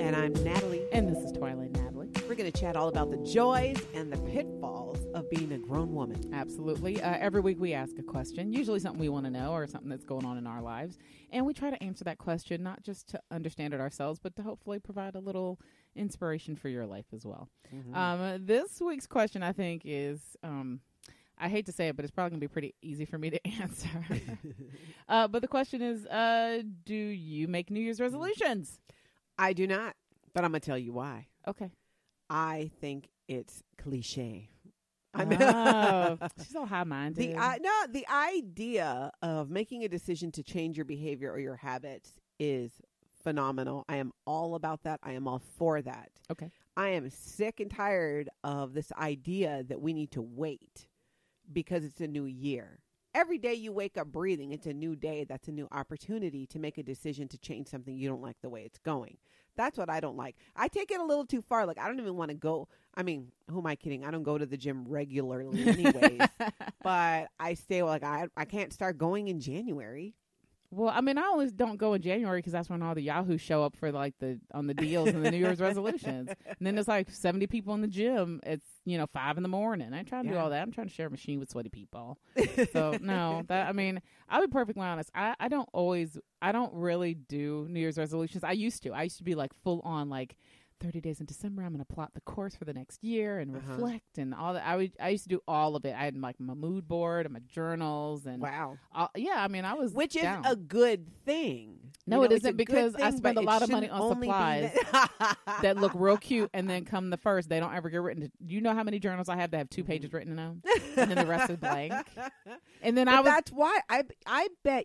And I'm Natalie. And this is Twilight Natalie. We're going to chat all about the joys and the pitfalls of being a grown woman. Absolutely. Every week we ask a question, usually something we want to know or something that's going on in our lives. And we try to answer that question, not just to understand it ourselves, but to hopefully provide a little inspiration for your life as well. Mm-hmm. This week's question, I think, is... I hate to say it, but it's probably going to be pretty easy for me to answer. But the question is, do you make New Year's resolutions? I do not, but I'm going to tell you why. Okay. I think it's cliche. Oh, she's all high-minded. The idea of making a decision to change your behavior or your habits is phenomenal. I am all about that. I am all for that. Okay. I am sick and tired of this idea that we need to wait because it's a new year. Every day you wake up breathing, it's a new day. That's a new opportunity to make a decision to change something you don't like the way it's going. That's what I don't like. I take it a little too far. Like, I don't even want to go. I mean, who am I kidding? I don't go to the gym regularly anyways. But I stay like, I can't start going in January. Well, I mean, I always don't go in January because that's when all the yahoos show up for like on the deals and the New Year's resolutions. And then there's like 70 people in the gym. It's 5 a.m. I try to do all that. I'm trying to share a machine with sweaty people. So no, I'll be perfectly honest. I don't really do New Year's resolutions. I used to be like full on like 30 days in December. I'm going to plot the course for the next year and reflect and all that. I used to do all of it. I had like my mood board and my journals and I was which down. Is a good thing. No, it isn't because thing, I spend a lot of money on supplies that look real cute and then come the first, they don't ever get written. Do you know how many journals I have that have 2 pages written in them and then the rest is blank? And then that's why I bet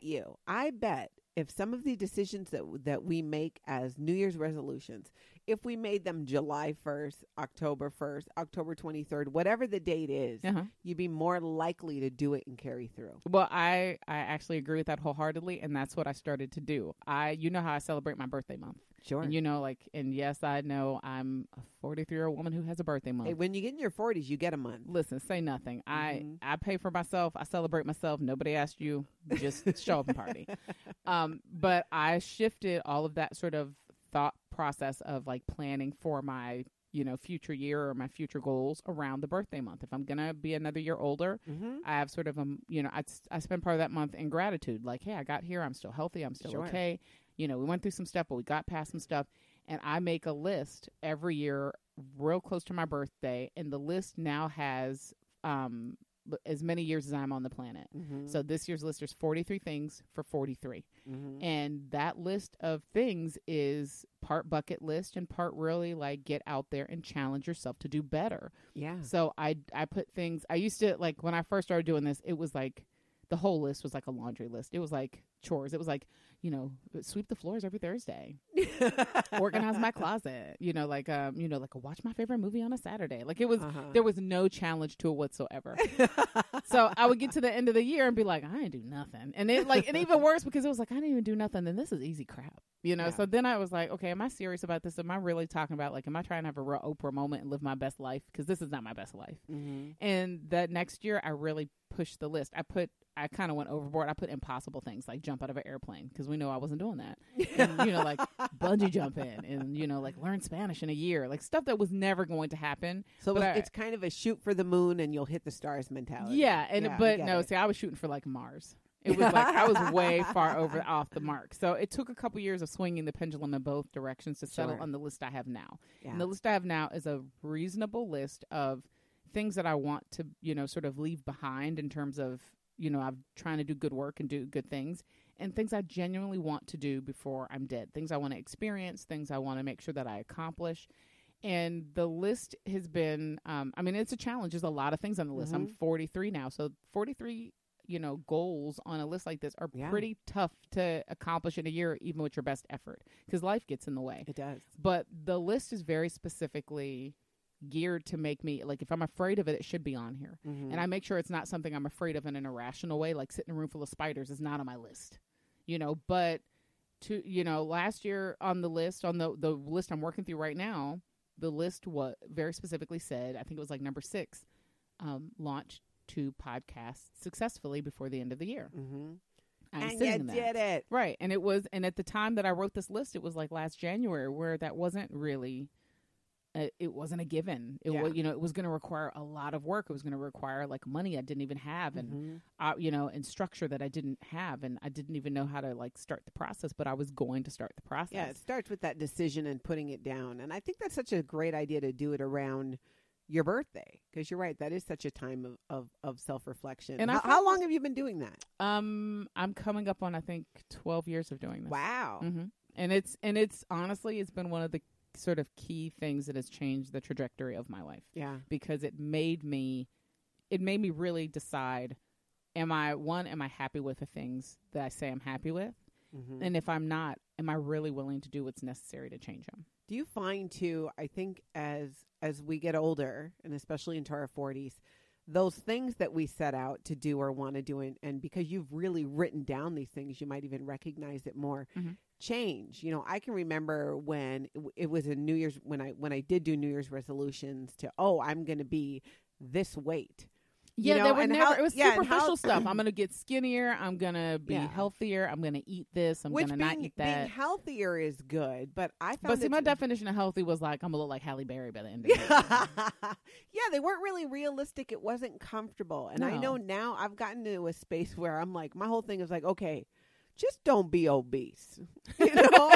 if some of the decisions that we make as New Year's resolutions, if we made them July 1st, October 1st, October 23rd, whatever the date is, you'd be more likely to do it and carry through. Well, I actually agree with that wholeheartedly, and that's what I started to do. You know how I celebrate my birthday month. Sure. And yes, I know I'm a 43-year-old woman who has a birthday month. Hey, when you get in your 40s, you get a month. Listen, say nothing. Mm-hmm. I pay for myself. I celebrate myself. Nobody asked you. Just show up and party. But I shifted all of that sort of thought process of like planning for my future year or my future goals around the birthday month. If I'm going to be another year older, I have sort of I spend part of that month in gratitude. Like, hey, I got here. I'm still healthy. I'm still okay. We went through some stuff, but we got past some stuff. And I make a list every year real close to my birthday. And the list now has as many years as I'm on the planet. Mm-hmm. So this year's list is 43 things for 43. Mm-hmm. And that list of things is part bucket list and part really like get out there and challenge yourself to do better. Yeah. So I put things, I used to like when I first started doing this, it was like, the whole list was like a laundry list. It was like chores. It was like, sweep the floors every Thursday, organize my closet, watch my favorite movie on a Saturday. Like it was, there was no challenge to it whatsoever. So I would get to the end of the year and be like, I didn't do nothing. And it like, and even worse because it was like, I didn't even do nothing. Then this is easy crap, Yeah. So then I was like, okay, am I serious about this? Am I really talking about like, am I trying to have a real Oprah moment and live my best life? Cause this is not my best life. Mm-hmm. And that next year I really pushed the list. I kind of went overboard. I put impossible things like jump out of an airplane because we know I wasn't doing that. And, like bungee jumping and, like learn Spanish in a year, like stuff that was never going to happen. So it's kind of a shoot for the moon and you'll hit the stars mentality. Yeah. But no, see, I was shooting for like Mars. It was like I was way far off the mark. So it took a couple years of swinging the pendulum in both directions to settle on the list I have now. Yeah. And the list I have now is a reasonable list of things that I want to, you know, sort of leave behind in terms of, you know, I'm trying to do good work and do good things, and things I genuinely want to do before I'm dead, things I want to experience, things I want to make sure that I accomplish. And the list has been, I mean, it's a challenge. There's a lot of things on the list. I'm 43 now. So 43, you know, goals on a list like this are pretty tough to accomplish in a year, even with your best effort, because life gets in the way. It does. But the list is very specifically geared to make me, like, if I'm afraid of it, it should be on here. Mm-hmm. And I make sure it's not something I'm afraid of in an irrational way, like sitting in a room full of spiders is not on my list, you know. But, to you know, last year on the list, on the list I'm working through right now, the list was very specifically said, I think it was like number 6, launch 2 podcasts successfully before the end of the year. Mm-hmm. And you did it. Right. And it was, and at the time that I wrote this list, it was like last January, where that wasn't really, it wasn't a given. It was, you know, it was going to require a lot of work. It was going to require like money I didn't even have, and, you know, and structure that I didn't have. And I didn't even know how to like start the process, but I was going to start the process. Yeah. It starts with that decision and putting it down. And I think that's such a great idea to do it around your birthday. 'Cause you're right. That is such a time of self-reflection. And how long have you been doing that? I'm coming up on, I think 12 years of doing this. Wow. Mm-hmm. And it's honestly, it's been one of the sort of key things that has changed the trajectory of my life. Yeah. Because it made me really decide, am I happy with the things that I say I'm happy with? Mm-hmm. And if I'm not, am I really willing to do what's necessary to change them? Do you find too, I think as we get older, and especially into our 40s, those things that we set out to do or want to do, and because you've really written down these things, you might even recognize it more. Mm-hmm. Change. You know, I can remember when it was a New Year's, when I did do New Year's resolutions to, oh, I'm going to be this weight. Yeah, you know, it was superficial stuff. I'm going to get skinnier. I'm going to be healthier. I'm going to eat this. I'm going to not eat that. Being healthier is good, but I found my definition of healthy was like, I'm going to look like Halle Berry by the end of it. Yeah, they weren't really realistic. It wasn't comfortable. And I know now I've gotten to a space where I'm like, my whole thing is like, okay, just don't be obese. You know?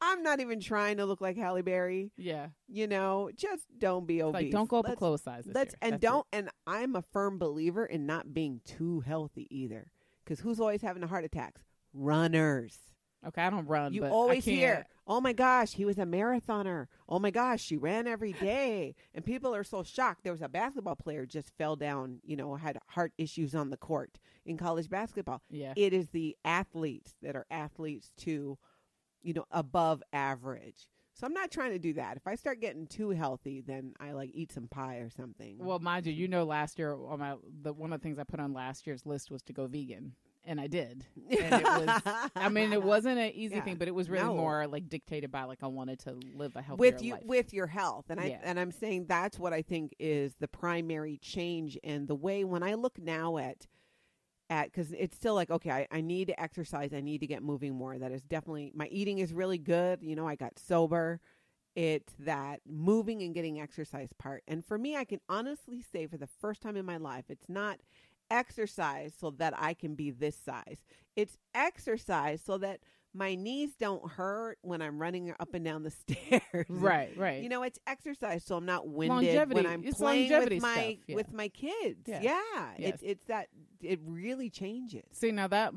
I'm not even trying to look like Halle Berry. Yeah. You know, just don't be obese. Like, don't go up a clothes size this year. And I'm a firm believer in not being too healthy either. Because who's always having the heart attacks? Runners. Okay, I don't run. You always hear, oh my gosh, he was a marathoner. Oh my gosh, she ran every day. And people are so shocked. There was a basketball player just fell down, you know, had heart issues on the court in college basketball. Yeah. It is the athletes that are athletes to, you know, above average. So I'm not trying to do that. If I start getting too healthy, then I like eat some pie or something. Well, mind you, you know, last year, on one of the things I put on last year's list was to go vegan. And I did. And it was, I mean, it wasn't an easy thing, but it was really more like dictated by like I wanted to live a healthier life. With your health. And I'm saying that's what I think is the primary change. And the way when I look now at because it's still like, okay, I need to exercise. I need to get moving more. That is definitely, my eating is really good. You know, I got sober. It's that moving and getting exercise part. And for me, I can honestly say for the first time in my life, it's not exercise so that I can be this size. It's exercise so that my knees don't hurt when I'm running up and down the stairs. Right, right. You know, it's exercise so I'm not winded when I'm playing with my kids. Yeah, yeah. Yes. It's that it really changes. See, now that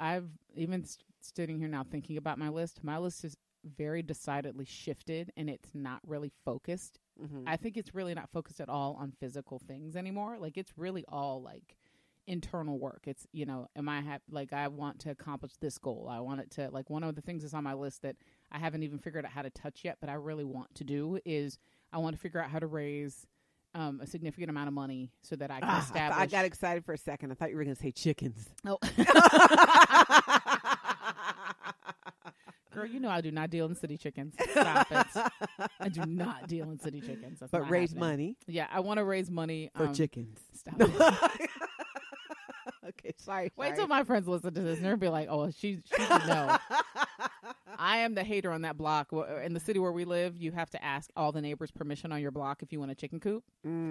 I've even sitting here now thinking about my list. My list is very decidedly shifted, and it's not really focused. Mm-hmm. I think it's really not focused at all on physical things anymore. Like it's really all like internal work. It's, you know, I want to accomplish this goal. I want it to, like, one of the things that's on my list that I haven't even figured out how to touch yet, but I really want to do is I want to figure out how to raise a significant amount of money so that I can establish. I got excited for a second. I thought you were going to say chickens. Oh. Girl, you know I do not deal in city chickens. Stop it. I do not deal in city chickens. That's but raise happening. Money. Yeah, I want to raise money. For chickens. Stop it. Okay, sorry. Wait till my friends listen to this and they'll be like, oh, she should know. I am the hater on that block. In the city where we live, you have to ask all the neighbors permission on your block if you want a chicken coop.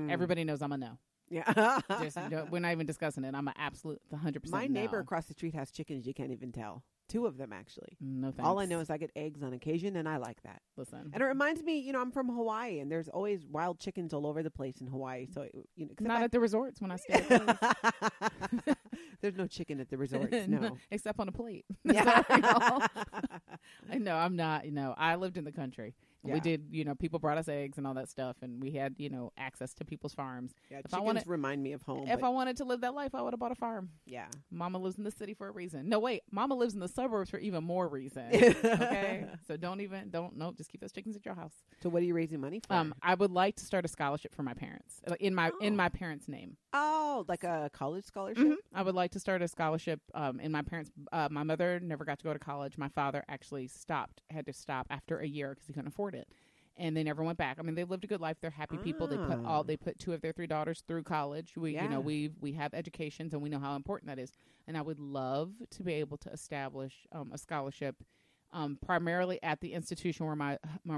Everybody knows I'm a no. Yeah. Just, we're not even discussing it. I'm an absolute 100%. My neighbor across the street has chickens. You can't even tell. Two of them, actually. No thanks. All I know is I get eggs on occasion, and I like that. Listen. And it reminds me, you know, I'm from Hawaii, and there's always wild chickens all over the place in Hawaii. So, you know, not at the resorts when I stay at There's no chicken at the resorts, no. Except on a plate. Yeah. No, I'm not. You know, I lived in the country. Yeah. We did, you know, people brought us eggs and all that stuff, and we had, you know, access to people's farms. Yeah, if chickens remind me of home. If I wanted to live that life, I would have bought a farm. Yeah. Mama lives in the city for a reason. No, wait. Mama lives in the suburbs for even more reason. Okay? So don't, just keep those chickens at your house. So what are you raising money for? I would like to start a scholarship for my parents, in my parents' name. Oh, like a college scholarship? Mm-hmm. I would like to start a scholarship in my parents. My mother never got to go to college. My father actually had to stop after a year because he couldn't afford it, and they never went back. I mean, they lived a good life. They're happy people. They put two of their three daughters through college. We have educations, and we know how important that is. And I would love to be able to establish a scholarship, primarily at the institution where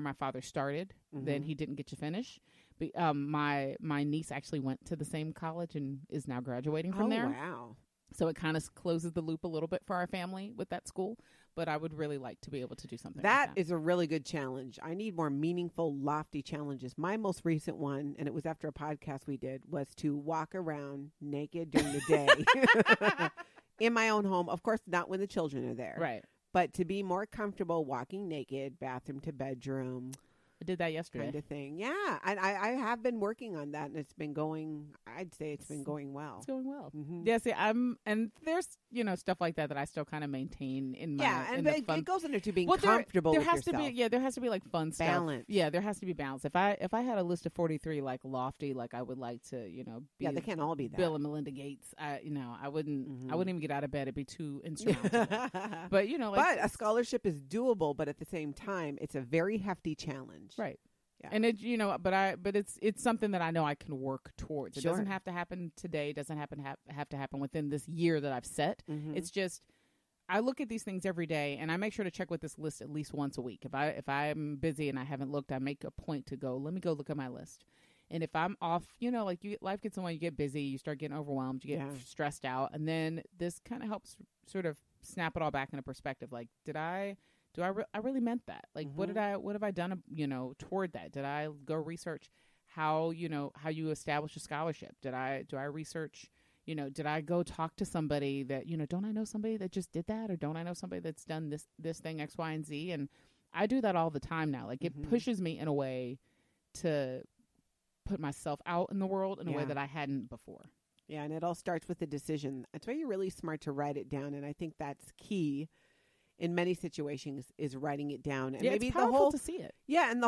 my father started. Mm-hmm. Then he didn't get to finish. But, my niece actually went to the same college and is now graduating from there. Wow. So it kind of closes the loop a little bit for our family with that school. But I would really like to be able to do something like that. That is a really good challenge. I need more meaningful, lofty challenges. My most recent one, and it was after a podcast we did, was to walk around naked during the day in my own home. Of course, not when the children are there. Right. But to be more comfortable walking naked, bathroom to bedroom. I did that yesterday. Kind of thing. Yeah. And I have been working on that, and it's been going well. It's going well. Mm-hmm. Yeah, see, and there's, you know, stuff like that I still kind of maintain in my... Yeah, and it goes into being comfortable there with yourself. There has to be, like, fun stuff. Balance. Yeah, there has to be balance. If I had a list of 43, like, lofty, like, I would like to, you know... Be they can't all be that. Bill and Melinda Gates. I wouldn't... Mm-hmm. I wouldn't even get out of bed. It'd be too insurmountable. But, you know... Like, but a scholarship is doable, but at the same time, it's a very hefty challenge. Right. Yeah. And it, you know, but it's something that I know I can work towards. It doesn't have to happen today. It doesn't have to happen within this year that I've set. Mm-hmm. It's just, I look at these things every day, and I make sure to check with this list at least once a week. If I'm busy and I haven't looked, I make a point to go, let me go look at my list. And if I'm off, you know, like life gets in the way, you get busy, you start getting overwhelmed, you get stressed out. And then this kind of helps sort of snap it all back into perspective. Like, I really meant that? Like, mm-hmm. What have I done, you know, toward that? Did I go research how you establish a scholarship? Do I research, you know, did I go talk to somebody that, you know, don't I know somebody that just did that? Or don't I know somebody that's done this thing X, Y, and Z? And I do that all the time now. Like, it mm-hmm. pushes me in a way to put myself out in the world in a way that I hadn't before. Yeah. And it all starts with a decision. That's why you're really smart to write it down. And I think that's key. In many situations, is writing it down, and maybe it's powerful to see it. Yeah, and my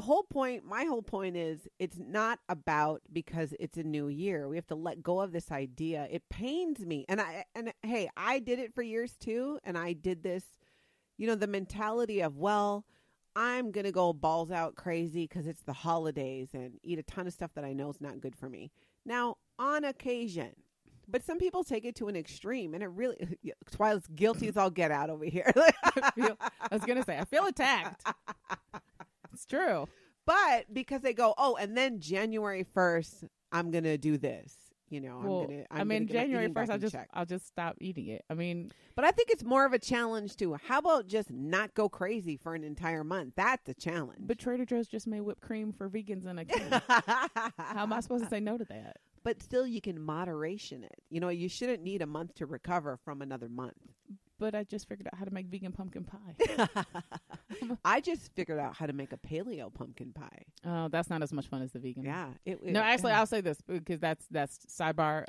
whole point is, it's not about because it's a new year. We have to let go of this idea. It pains me, and hey, I did it for years too, and I did this. You know, the mentality of, well, I'm gonna go balls out crazy because it's the holidays and eat a ton of stuff that I know is not good for me. Now, on occasion. But some people take it to an extreme, and it really... Twilight's guilty as all get out over here. I feel attacked. It's true. But because they go, and then January 1st, I'm going to do this. You know, January 1st, I'll just stop eating it. I mean... But I think it's more of a challenge, too. How about just not go crazy for an entire month? That's a challenge. But Trader Joe's just made whipped cream for vegans in a can. How am I supposed to say no to that? But still, you can moderation it. You know, you shouldn't need a month to recover from another month. But I just figured out how to make vegan pumpkin pie. I just figured out how to make a paleo pumpkin pie. Oh, that's not as much fun as the vegan. Yeah. I'll say this because that's sidebar.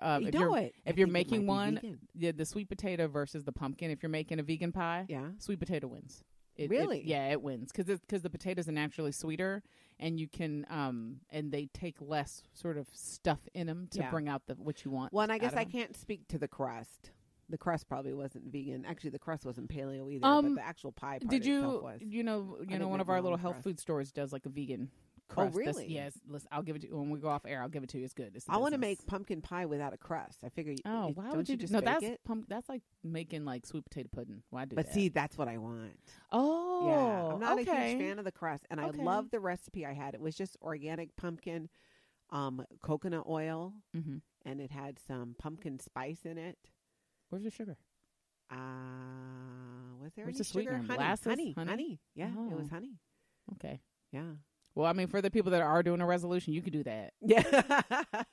If you're making one, the sweet potato versus the pumpkin. If you're making a vegan pie, sweet potato wins. It wins because the potatoes are naturally sweeter, and you can and they take less sort of stuff in them to bring out what you want. Well, and I guess I can't speak to the crust. The crust probably wasn't vegan. Actually, the crust wasn't paleo either, but the actual pie part itself was. You know, one of our little health food stores does like a vegan crust. Oh, really? Yes. Listen, I'll give it to you when we go off air. I'll give it to you. It's good. I want to make pumpkin pie without a crust. I figure. Oh, why would you just bake it? That's like making like sweet potato pudding. Why do that? But see, that's what I want. Oh, yeah. I'm not a huge fan of the crust, and I love the recipe I had. It was just organic pumpkin, coconut oil. Mm-hmm. and it had some pumpkin spice in it. Where's the sugar? Was there Where's any the sugar? Honey. Yeah, oh. It was honey. Okay. Yeah. Well, I mean, for the people that are doing a resolution, you could do that. Yeah.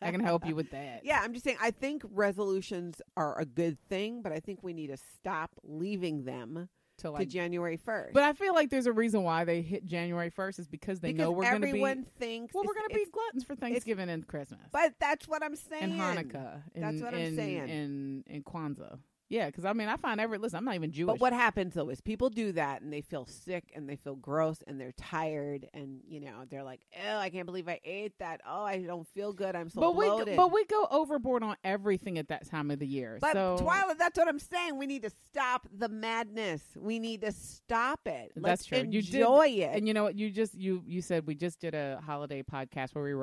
I can help you with that. Yeah, I'm just saying, I think resolutions are a good thing, but I think we need to stop leaving them to January 1st. But I feel like there's a reason why they hit January 1st is because they know we're going to be... everyone thinks... Well, we're going to be gluttons for Thanksgiving and Christmas. But that's what I'm saying. And Hanukkah. That's what I'm saying. And Kwanzaa. Yeah, because I mean, I find listen, I'm not even Jewish. But what happens though is people do that and they feel sick and they feel gross and they're tired and, you know, they're like, oh, I can't believe I ate that. Oh, I don't feel good. I'm so bloated. But we go overboard on everything at that time of the year. But Twyla, that's what I'm saying. We need to stop the madness. We need to stop it. Let's that's true. Enjoy it. And you know what? You said we just did a holiday podcast where you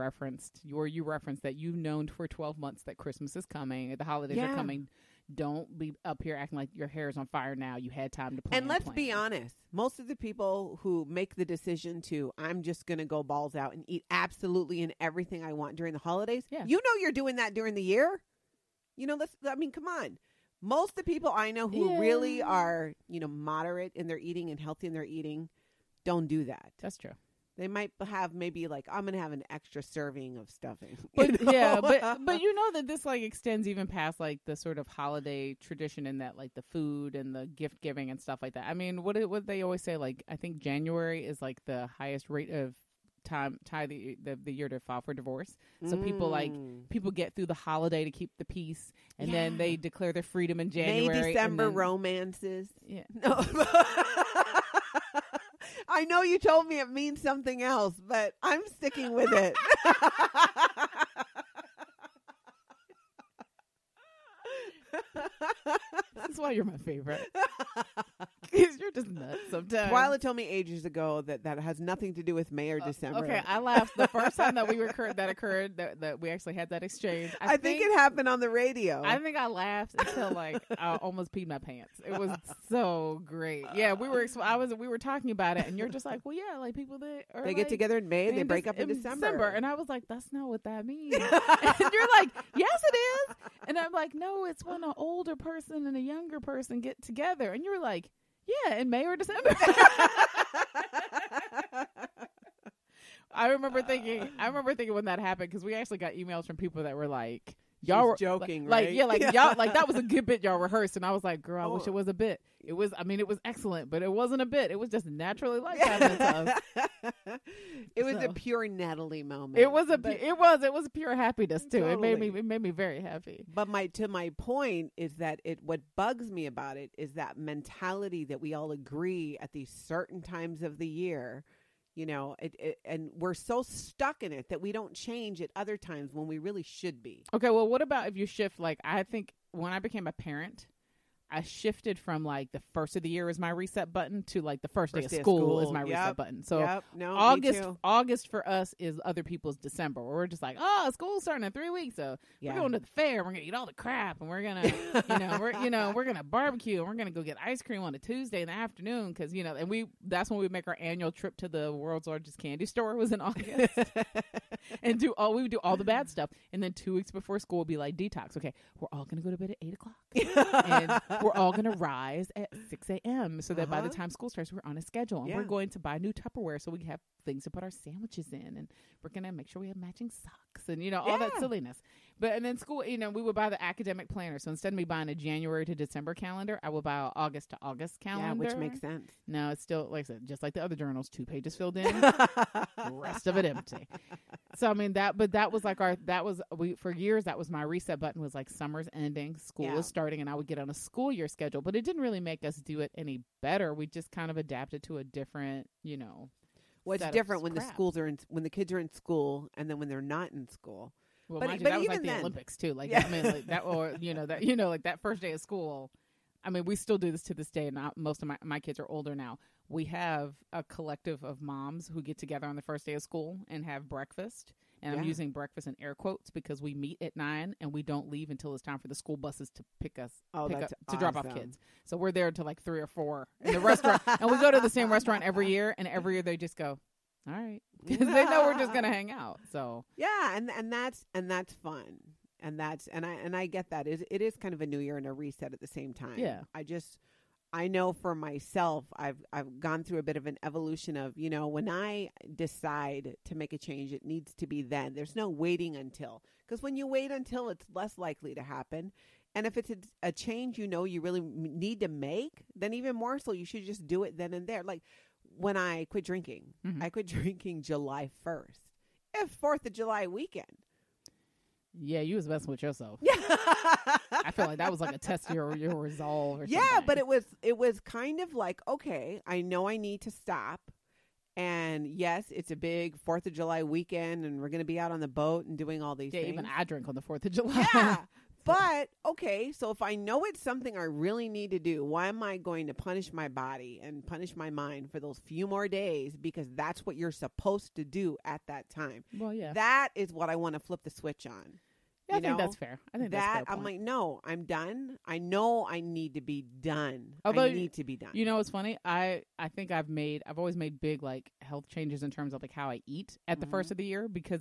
referenced that you've known for 12 months that Christmas is coming, the holidays are coming. Don't be up here acting like your hair is on fire now. You had time to plan. And let's be honest. Most of the people who make the decision to, I'm just going to go balls out and eat absolutely and everything I want during the holidays. Yeah. You know you're doing that during the year. You know, come on. Most of the people I know who really are, you know, moderate in their eating and healthy in their eating, don't do that. That's true. They might have maybe like, I'm going to have an extra serving of stuffing. But, yeah, but you know that this like extends even past like the sort of holiday tradition in that like the food and the gift giving and stuff like that. I mean, what they always say, like, I think January is like the highest rate of time, tie the year to file for divorce. So people get through the holiday to keep the peace and then they declare their freedom in January. May, December romances. Yeah. No. I know you told me it means something else, but I'm sticking with it. That's why you're my favorite. Because you're just nuts sometimes. Twyla told me ages ago that has nothing to do with May or December. Okay, I laughed the first time that that we actually had that exchange. I think it happened on the radio. I think I laughed until like I almost peed my pants. It was so great. Yeah, we were talking about it, and you're just like, well, yeah, like people that are they like, get together in May and they break up in December, and I was like, that's not what that means. And you're like, yes, it is, and I'm like, no, it's when an older person and a younger person get together, and you were like. Yeah, in May or December. I remember thinking when that happened because we actually got emails from people that were like, "Y'all were joking, like, right? Like, yeah, like y'all, like that was a good bit y'all rehearsed." And I was like, "Girl, I wish it was a bit. It was. I mean, it was excellent, but it wasn't a bit. It was just naturally like that." It was a pure Natalie moment. It was pure happiness too. Totally. It made me very happy. But my point is that what bugs me about it is that mentality that we all agree at these certain times of the year, you know, and we're so stuck in it that we don't change at other times when we really should be. Okay, well, what about if you shift? Like, I think when I became a parent, I shifted from like the first of the year is my reset button to like the first day of school is my reset button. So August for us is other people's December where we're just like, oh, school's starting in 3 weeks. So we're going to the fair. We're going to eat all the crap and we're going to, we're going to barbecue and we're going to go get ice cream on a Tuesday in the afternoon. Cause you know, and that's when we make our annual trip to the world's largest candy store was in August and we would do all the bad stuff. And then 2 weeks before school will be like detox. Okay. We're all going to go to bed at 8 o'clock. And we're all going to rise at 6 a.m. so that by the time school starts, we're on a schedule. And we're going to buy new Tupperware so we have things to put our sandwiches in. And we're going to make sure we have matching socks and, you know, all that silliness. But and then school, you know, we would buy the academic planner. So instead of me buying a January to December calendar, I will buy an August to August calendar. Yeah, which makes sense. No, it's still, like I said, just like the other journals, 2 pages filled in, rest of it empty. So, I mean, for years, that was my reset button was like summer's ending, school is starting, and I would get on a school year schedule. But it didn't really make us do it any better. We just kind of adapted to a different, you know. What's different when the schools are when the kids are in school and then when they're not in school. Well, that was like the Olympics too. Like, I mean, like that, or like that first day of school. I mean, we still do this to this day, and most of my kids are older now. We have a collective of moms who get together on the first day of school and have breakfast. And I'm using breakfast in air quotes because we meet at 9 and we don't leave until it's time for the school buses to pick us up, to drop off kids. So we're there until like 3 or 4 in the restaurant, and we go to the same restaurant every year. And every year they just go, "All right," because they know we're just gonna hang out. So yeah, and that's fun. And that's, and I get that. It is kind of a new year and a reset at the same time. Yeah. I know for myself, I've gone through a bit of an evolution of, you know, when I decide to make a change, it needs to be then. There's no waiting until, because when you wait until, it's less likely to happen. And if it's a change, you know, you really need to make, then even more so, you should just do it then and there. Like when I quit drinking, I quit drinking July 1st, if 4th of July weekend. Yeah, you was messing with yourself. Yeah. I feel like that was like a test of your resolve or something. But it was kind of like, okay, I know I need to stop. And yes, it's a big 4th of July weekend and we're going to be out on the boat and doing all these things. Even I drink on the 4th of July. Yeah. But, okay, so if I know it's something I really need to do, why am I going to punish my body and punish my mind for those few more days? Because that's what you're supposed to do at that time. Well, yeah. That is what I want to flip the switch on. Yeah, I think that's fair. I think that's fair. I'm like, no, I'm done. I know I need to be done. Although, I need to be done. You know what's funny? I think I've always made big like health changes in terms of like how I eat at the first of the year, because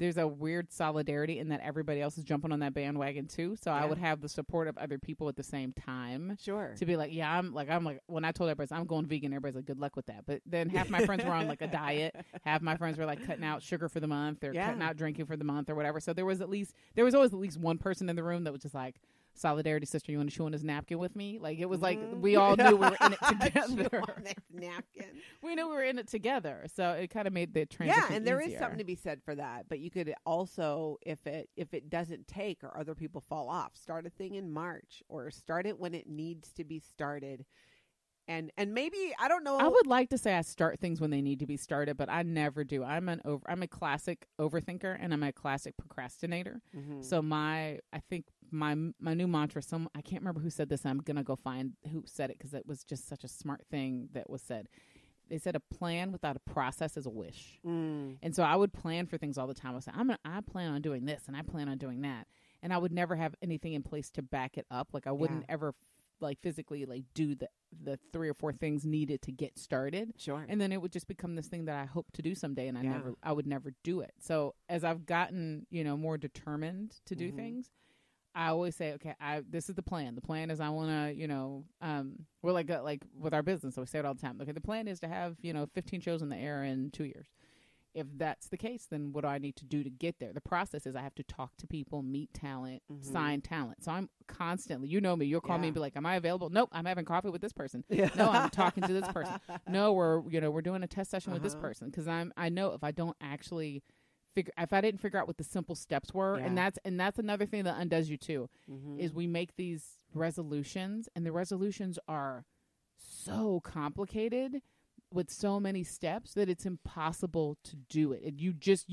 there's a weird solidarity in that everybody else is jumping on that bandwagon too. So yeah. I would have the support of other people at the same time. Sure. To be like, yeah, I'm like, when I told everybody I'm going vegan, everybody's like, good luck with that. But then half my friends were on like a diet. Half my friends were like cutting out sugar for the month or cutting out drinking for the month or whatever. So there was always at least one person in the room that was just like, solidarity, sister, you want to chew on this napkin with me? Like, it was like, we all knew we were in it together. Chew on this napkin. We knew we were in it together. So it kind of made the transition easier. Yeah, and there is something to be said for that. But you could also, if it doesn't take or other people fall off, start a thing in March or start it when it needs to be started. And maybe, I don't know. I would like to say I start things when they need to be started, but I never do. I'm a classic overthinker and I'm a classic procrastinator. Mm-hmm. So I think my new mantra, I can't remember who said this. I'm going to go find who said it because it was just such a smart thing that was said. They said a plan without a process is a wish. Mm. And so I would plan for things all the time. I would say, I plan on doing this and I plan on doing that. And I would never have anything in place to back it up. Like I wouldn't ever like physically like do the 3 or 4 things needed to get started. Sure. And then it would just become this thing that I hope to do someday. And I would never do it. So as I've gotten, you know, more determined to do things, I always say, okay, this is the plan. The plan is I want to, you know, we're like with our business, so we say it all the time. Okay, the plan is to have, you know, 15 shows in the air in 2 years. If that's the case, then what do I need to do to get there? The process is I have to talk to people, meet talent, sign talent. So I'm constantly, you know me, you'll call me and be like, am I available? Nope, I'm having coffee with this person. Yeah. No, I'm talking to this person. No, we're doing a test session with this person, because I know if I don't actually if I didn't figure out what the simple steps were, and that's another thing that undoes you too, is we make these resolutions and the resolutions are so complicated with so many steps that it's impossible to do it. And you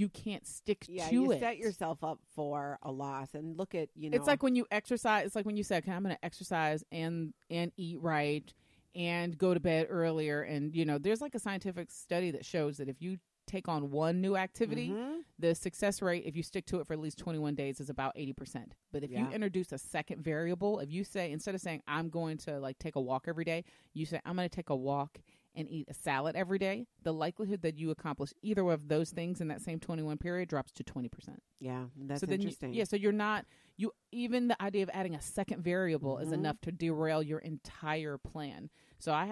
can't stick to it. You set yourself up for a loss. And look at, you know, it's like when you exercise, it's like when you said, okay, I'm going to exercise and eat right and go to bed earlier. And, you know, there's like a scientific study that shows that if you take on one new activity, the success rate, if you stick to it for at least 21 days, is about 80%. But if you introduce a second variable, if you say, instead of saying, I'm going to like take a walk every day, you say, I'm going to take a walk and eat a salad every day, the likelihood that you accomplish either of those things in that same 21 period drops to 20%. Yeah, that's interesting. So you're not, even the idea of adding a second variable is enough to derail your entire plan. So I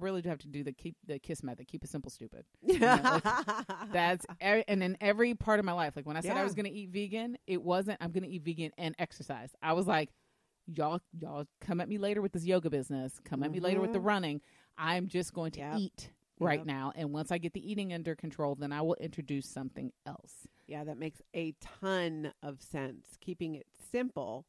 really do have to do the KISS method, keep it simple, stupid. You know, like, and in every part of my life, like when I said I was going to eat vegan, it wasn't, I'm going to eat vegan and exercise. I was like, y'all come at me later with this yoga business. Come at me later with the running. I'm just going to eat right now. And once I get the eating under control, then I will introduce something else. Yeah, that makes a ton of sense. Keeping it simple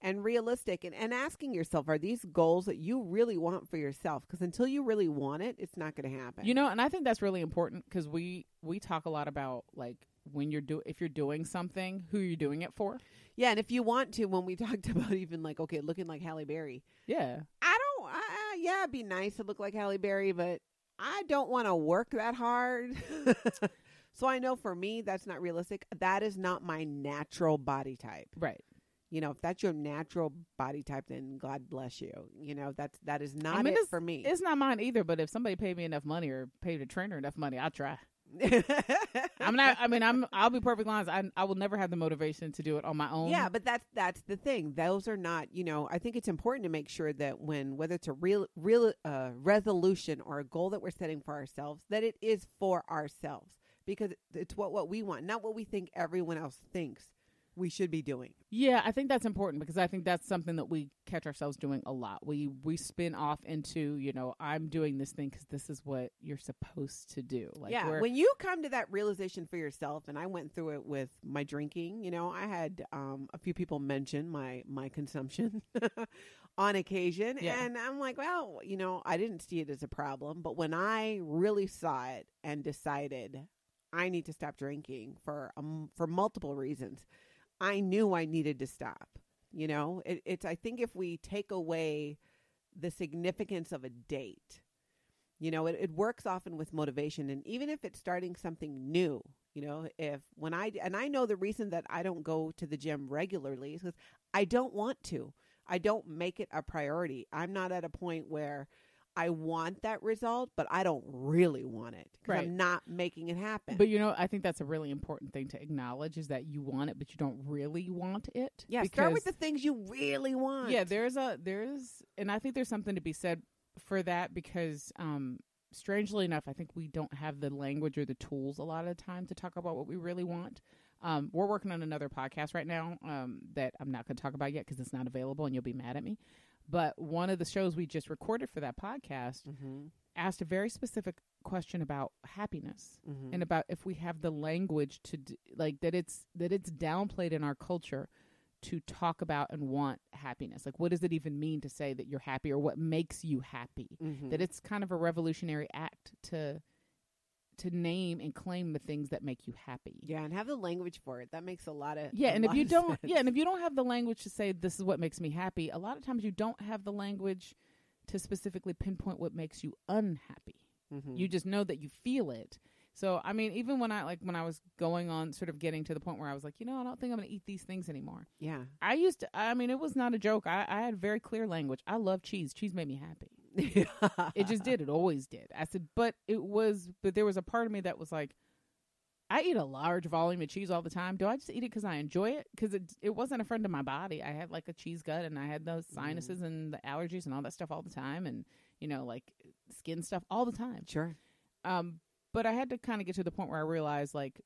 and realistic and asking yourself, are these goals that you really want for yourself? Because until you really want it, it's not going to happen. You know, and I think that's really important because we talk a lot about like when if you're doing something, who you're doing it for. Yeah. And if you want to, when we talked about even like, okay, looking like Halle Berry. Yeah. Yeah, it'd be nice to look like Halle Berry, but I don't want to work that hard. So I know for me, that's not realistic. That is not my natural body type. Right. You know, if that's your natural body type, then God bless you. You know, that is not for me. It's not mine either. But if somebody paid me enough money or paid a trainer enough money, I'll try. I'll be perfectly honest. I will never have the motivation to do it on my own. Yeah, but that's the thing. Those are not, I think it's important to make sure that whether it's a real resolution or a goal that we're setting for ourselves, that it is for ourselves, because it's what we want, not what we think everyone else thinks we should be doing. Yeah, I think that's important, because I think that's something that we catch ourselves doing a lot. We spin off into, I'm doing this thing because this is what you're supposed to do. When you come to that realization for yourself, and I went through it with my drinking, I had a few people mention my consumption on occasion. Yeah. And I'm like, well, I didn't see it as a problem. But when I really saw it and decided I need to stop drinking for multiple reasons, I knew I needed to stop. It's I think if we take away the significance of a date, it works often with motivation. And even if it's starting something new, I know the reason that I don't go to the gym regularly is because I don't want to. I don't make it a priority. I'm not at a point where I want that result, but I don't really want it, because right. I'm not making it happen. But, I think that's a really important thing to acknowledge, is that you want it, but you don't really want it. Yeah, start with the things you really want. Yeah, and I think there's something to be said for that, because strangely enough, I think we don't have the language or the tools a lot of the time to talk about what we really want. We're working on another podcast right now that I'm not going to talk about yet because it's not available and you'll be mad at me. But one of the shows we just recorded for that podcast asked a very specific question about happiness and about if we have the language to that it's downplayed in our culture to talk about and want happiness. Like, what does it even mean to say that you're happy, or what makes you happy? That it's kind of a revolutionary act to name and claim the things that make you happy. Yeah, and have the language for it. That makes a lot of and if you don't have the language to say this is what makes me happy, a lot of times you don't have the language to specifically pinpoint what makes you unhappy. You just know that you feel it. So, even when I was going on sort of getting to the point where I was like, I don't think I'm going to eat these things anymore. Yeah. It was not a joke. I had very clear language. I love cheese. Cheese made me happy. It just did. It always did. I said, but there was a part of me that was like, I eat a large volume of cheese all the time. Do I just eat it because I enjoy it? Because it wasn't a friend to my body. I had like a cheese gut, and I had those sinuses and the allergies and all that stuff all the time, and like skin stuff all the time. Sure. But I had to kind of get to the point where I realized, like,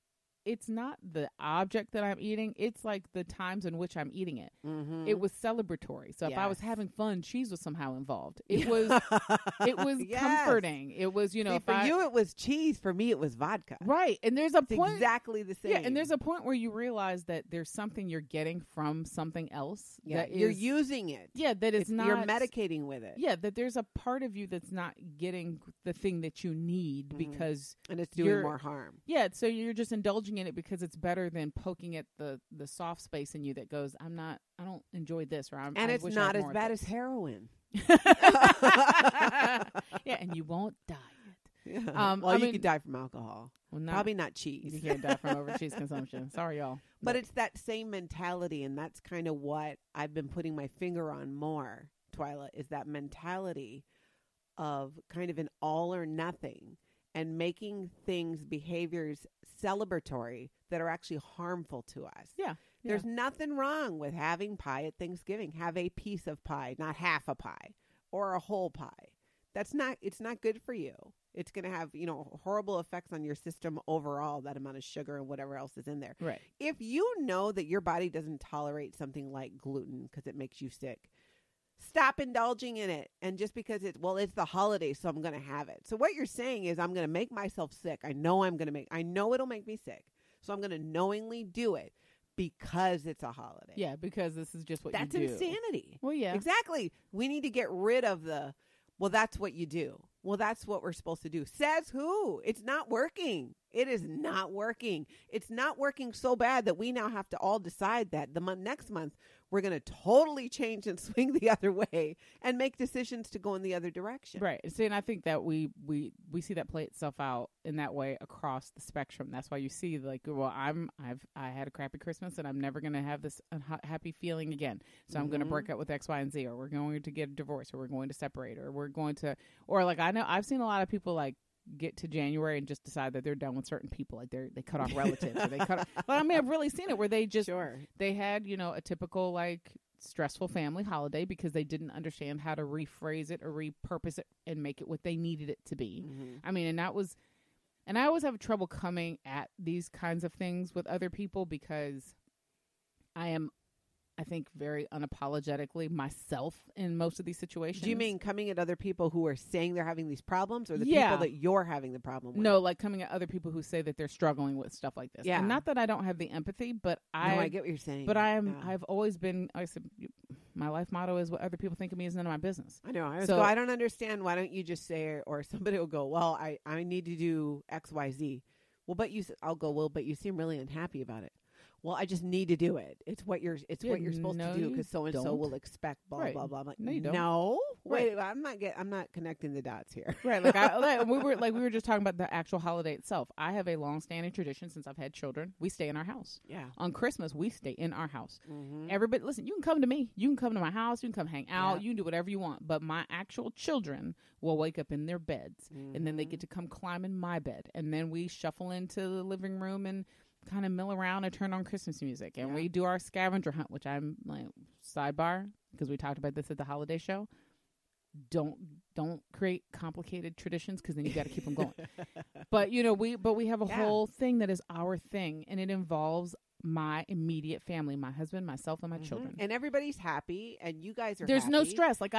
it's not the object that I'm eating. It's like the times in which I'm eating it. It was celebratory. So if I was having fun, cheese was somehow involved. It was comforting. It was, for you, it was cheese. For me, it was vodka. Right. And there's it's point. Exactly the same. Yeah. And there's a point where you realize that there's something you're getting from something else. Yeah. That you're using it. Yeah. That it's not. You're medicating with it. Yeah. That there's a part of you that's not getting the thing that you need because. And it's doing more harm. Yeah. So you're just indulging in it because it's better than poking at the soft space in you that goes, I don't enjoy this, or it's not as bad as heroin. Yeah, and you won't die. Yeah. You could die from alcohol. Well, probably not cheese. You can't die from over cheese consumption. Sorry, y'all. But it's that same mentality, and that's kind of what I've been putting my finger on more, Twyla, is that mentality of kind of an all or nothing, and making things, behaviors celebratory that are actually harmful to us. Yeah. There's nothing wrong with having pie at Thanksgiving. Have a piece of pie, not half a pie or a whole pie. It's not good for you. It's going to have, horrible effects on your system overall, that amount of sugar and whatever else is in there. Right. If you know that your body doesn't tolerate something like gluten because it makes you sick, stop indulging in it. And just because it's the holiday, so I'm going to have it. So what you're saying is, I'm going to make myself sick. I know it'll make me sick. So I'm going to knowingly do it because it's a holiday. Yeah, because this is just what you do. That's insanity. Well, yeah. Exactly. We need to get rid of that's what you do. Well, that's what we're supposed to do. Says who? It's not working. It is not working. It's not working so bad that we now have to all decide that the next month we're going to totally change and swing the other way and make decisions to go in the other direction. Right. See, and I think that we see that play itself out in that way across the spectrum. That's why you see, like, well, I had a crappy Christmas, and I'm never going to have this happy feeling again. So I'm going to break up with X, Y, and Z, or we're going to get a divorce, or we're going to separate, or we're going to, or like, I know I've seen a lot of people like get to January and just decide that they're done with certain people. Like they cut off relatives. Or they cut off, but I mean, I've really seen it where they just, they had, you know, a typical like stressful family holiday because they didn't understand how to rephrase it or repurpose it and make it what they needed it to be. Mm-hmm. I mean, and that was, and I always have trouble coming at these kinds of things with other people because I am, I think, very unapologetically myself in most of these situations. Do you mean coming at other people who are saying they're having these problems or the people that you're having the problem with? No, like coming at other people who say that they're struggling with stuff like this. Yeah. And not that I don't have the empathy, but I get what you're saying. But I've always been, I said, my life motto is what other people think of me is none of my business. I know. I always go, I don't understand. Why don't you just say, or somebody will go, well, I need to do X, Y, Z. Well, but you seem really unhappy about it. Well, I just need to do it. It's what you're supposed to do because so and so will expect blah blah blah. I'm like, no, you don't. No, wait, right. I'm not connecting the dots here. Right? Like we were just talking about the actual holiday itself. I have a long-standing tradition since I've had children. We stay in our house. Yeah. On Christmas, we stay in our house. Mm-hmm. Everybody, listen. You can come to me. You can come to my house. You can come hang out. Yeah. You can do whatever you want. But my actual children will wake up in their beds, mm-hmm. and then they get to come climb in my bed, and then we shuffle into the living room and kind of mill around and turn on Christmas music, and we do our scavenger hunt, which I'm like, sidebar, because we talked about this at the holiday show, don't create complicated traditions because then you got to keep them going. But you know, we have a whole thing that is our thing, and it involves my immediate family, my husband, myself, and my children, and everybody's happy, and you guys are happy. No stress. Like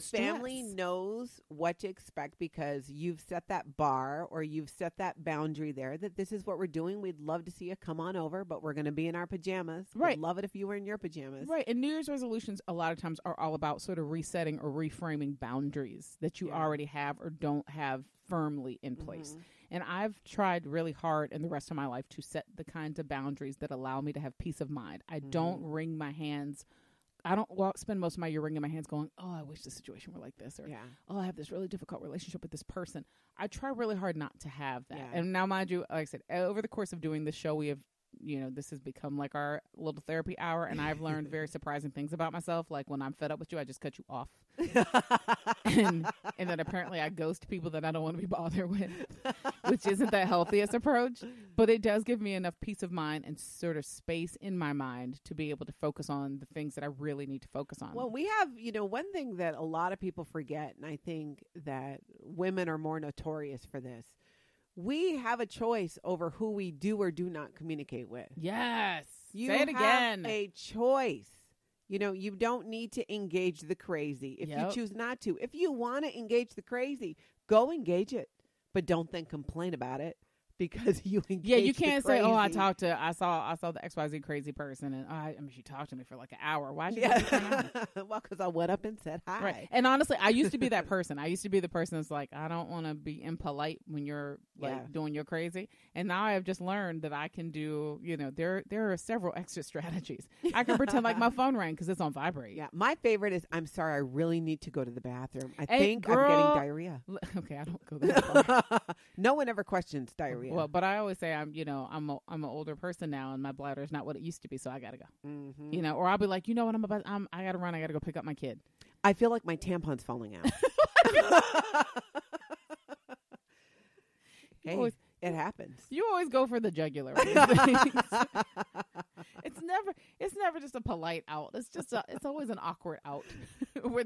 family knows what to expect because you've set that bar or you've set that boundary there that this is what we're doing. We'd love to see you come on over, but we're going to be in our pajamas. Right. We'd love it if you were in your pajamas. Right. And New Year's resolutions a lot of times are all about sort of resetting or reframing boundaries that you already have or don't have firmly in place. Mm-hmm. And I've tried really hard in the rest of my life to set the kinds of boundaries that allow me to have peace of mind. I don't wring my hands. I don't spend most of my year wringing my hands going, oh, I wish the situation were like this. Or, oh, I have this really difficult relationship with this person. I try really hard not to have that. Yeah. And now, mind you, like I said, over the course of doing this show, we have, you know, this has become like our little therapy hour. And I've learned very surprising things about myself. Like when I'm fed up with you, I just cut you off. and then apparently I ghost people that I don't want to be bothered with, which isn't the healthiest approach, but it does give me enough peace of mind and sort of space in my mind to be able to focus on the things that I really need to focus on. Well, we have, you know, one thing that a lot of people forget, and I think that women are more notorious for this. We have a choice over who we do or do not communicate with. Yes. Say it again. You have a choice. You know, you don't need to engage the crazy if you choose not to. If you want to engage the crazy, go engage it, but don't then complain about it because you engage. Yeah, you can't say, "Oh, I saw the XYZ crazy person, and she talked to me for like an hour." Why? Well, because I went up and said hi. Right. And honestly, I used to be that person. I used to be the person that's like, I don't want to be impolite when you're like doing your crazy. And now I have just learned that I can do. You know, there are several extra strategies. I can pretend like my phone rang because it's on vibrate. Yeah, my favorite is, I'm sorry, I really need to go to the bathroom. I think I'm getting diarrhea. Okay, I don't go that far. No one ever questions diarrhea. Well, but I always say I'm an older person now, and my bladder is not what it used to be, so I gotta go. Mm-hmm. You know, or I'll be like, you know what, I gotta run, I gotta go pick up my kid. I feel like my tampon's falling out. Hey, it happens. You always go for the jugular. It's never just a polite out. It's always an awkward out where